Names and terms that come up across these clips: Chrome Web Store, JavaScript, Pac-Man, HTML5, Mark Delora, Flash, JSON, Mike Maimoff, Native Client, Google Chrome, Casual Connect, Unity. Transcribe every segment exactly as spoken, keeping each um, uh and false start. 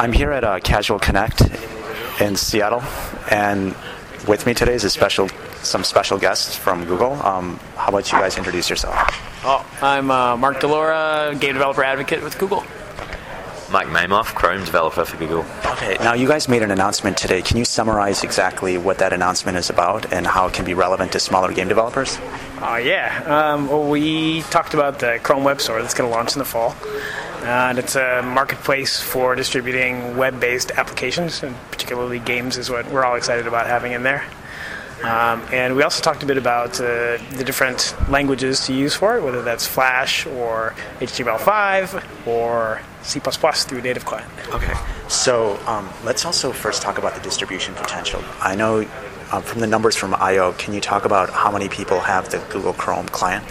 I'm here at uh, Casual Connect in Seattle, and with me today is a special, some special guests from Google. Um, how about you guys introduce yourself? Oh, I'm uh, Mark Delora, game developer advocate with Google. Mike Maimoff, Chrome developer for Google. Okay, now you guys made an announcement today. Can you summarize exactly what that announcement is about and how it can be relevant to smaller game developers? Oh, uh, yeah. Um, well, we talked about the Chrome Web Store that's going to launch in the fall. Uh, and it's a marketplace for distributing web-based applications, and particularly games is what we're all excited about having in there. Um, and we also talked a bit about uh, the different languages to use for it, whether that's Flash or H T M L five or C plus plus through Native Client. Okay, so um, let's also first talk about the distribution potential. I know uh, from the numbers from I O, can you talk about how many people have the Google Chrome client?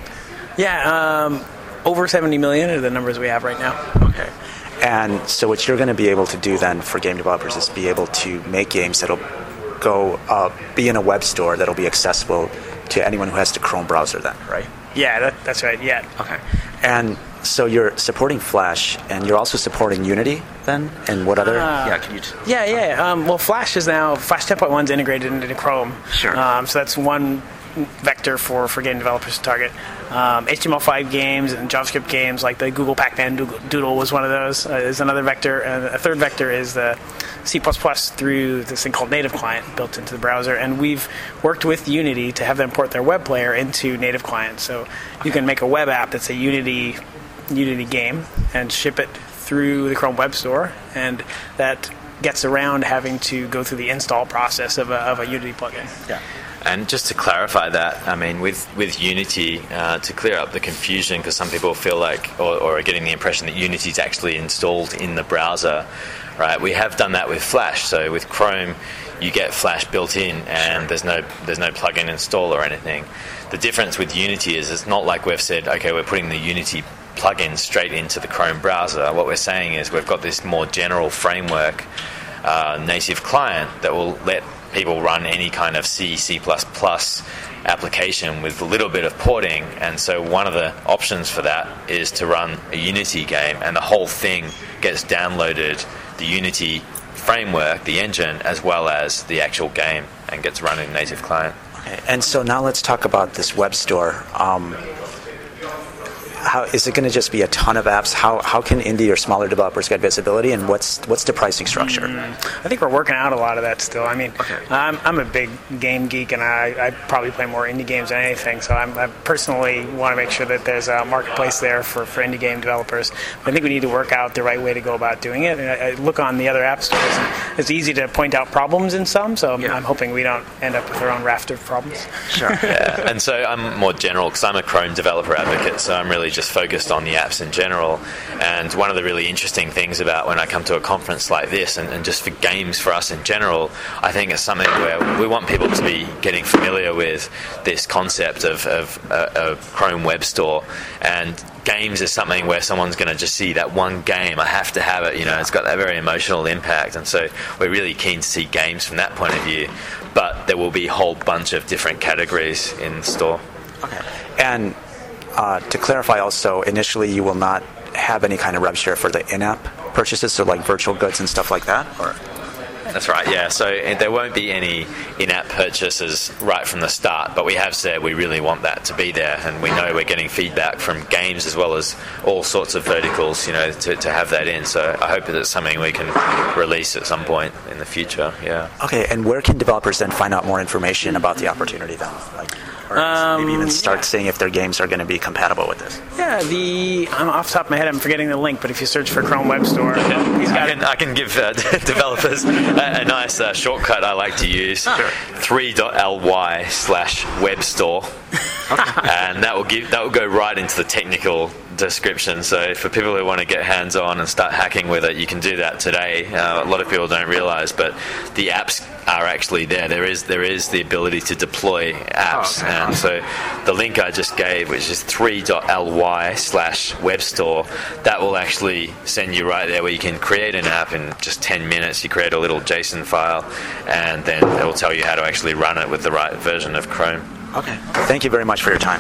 Yeah, um, over seventy million are the numbers we have right now. Okay. And so what you're going to be able to do then for game developers is be able to make games that'll go uh, be in a web store that'll be accessible to anyone who has the Chrome browser then, right? Yeah, that, that's right, yeah. Okay. And so you're supporting Flash, and you're also supporting Unity then? And what other? Uh, yeah, can you t- yeah, yeah. Um, well, Flash is now, Flash ten point one is integrated into Chrome. Sure. Um, so that's one vector for, for game developers to target. Um, H T M L five games and JavaScript games, like the Google Pac-Man Doodle was one of those, uh, is another vector. And a third vector is the C plus plus through this thing called Native Client built into the browser. And we've worked with Unity to have them port their web player into Native Client. So you can make a web app that's a Unity Unity game and ship it through the Chrome Web Store. And that gets around having to go through the install process of a, of a Unity plugin. Yeah. And just to clarify that, I mean, with, with Unity, uh, to clear up the confusion, because some people feel like, or, or are getting the impression that Unity is actually installed in the browser, right? We have done that with Flash. So with Chrome, you get Flash built in, and there's no there's no plugin install or anything. The difference with Unity is it's not like we've said, okay, we're putting the Unity plugin straight into the Chrome browser. What we're saying is we've got this more general framework, uh, native client that will let people run any kind of C, C plus plus application with a little bit of porting, and so one of the options for that is to run a Unity game, and the whole thing gets downloaded, the Unity framework, the engine, as well as the actual game, and gets run in native client. Okay, and so now let's talk about this web store. Um, how is it going to just be a ton of apps? How how can indie or smaller developers get visibility, and what's what's the pricing structure? Mm, I think we're working out a lot of that still. I mean, okay. I'm I'm a big game geek, and I, I probably play more indie games than anything, so I'm, I personally want to make sure that there's a marketplace there for, for indie game developers. But I think we need to work out the right way to go about doing it. And I, I look on the other app stores, and it's easy to point out problems in some, so yeah. I'm, I'm hoping we don't end up with our own raft of problems. Sure. Yeah. And so I'm more general, because I'm a Chrome developer advocate, so I'm really just focused on the apps in general. And one of the really interesting things about when I come to a conference like this, and, and just for games for us in general, I think it's something where we want people to be getting familiar with this concept of, of a, a Chrome Web Store. And games is something where someone's going to just see that one game, I have to have it, you know, it's got that very emotional impact. And so we're really keen to see games from that point of view. But there will be a whole bunch of different categories in the store. Okay. And Uh, to clarify also, initially you will not have any kind of rev share for the in-app purchases, so like virtual goods and stuff like that? Or? That's right, yeah. So there won't be any in-app purchases right from the start, but we have said we really want that to be there, and we know we're getting feedback from games as well as all sorts of verticals, you know, to, to have that in. So I hope that it's something we can release at some point in the future, yeah. Okay, and where can developers then find out more information about the opportunity then? Like, or um, maybe even start yeah. seeing if their games are going to be compatible with this? Yeah, the I'm off the top of my head, I'm forgetting the link, but if you search for Chrome Web Store, he's got I can, it. I can give uh, developers a, a nice uh, shortcut I like to use, ah. three dot l y slash web store, and that will give that will go right into the technical description. So for people who want to get hands-on and start hacking with it, you can do that today. Uh, a lot of people don't realize, but the apps are actually there. There is there is the ability to deploy apps. Oh, okay. And so the link I just gave, which is three dot l y slash web store, that will actually send you right there where you can create an app in just ten minutes. You create a little JSON file, and then it will tell you how to actually run it with the right version of Chrome. Okay. Thank you very much for your time.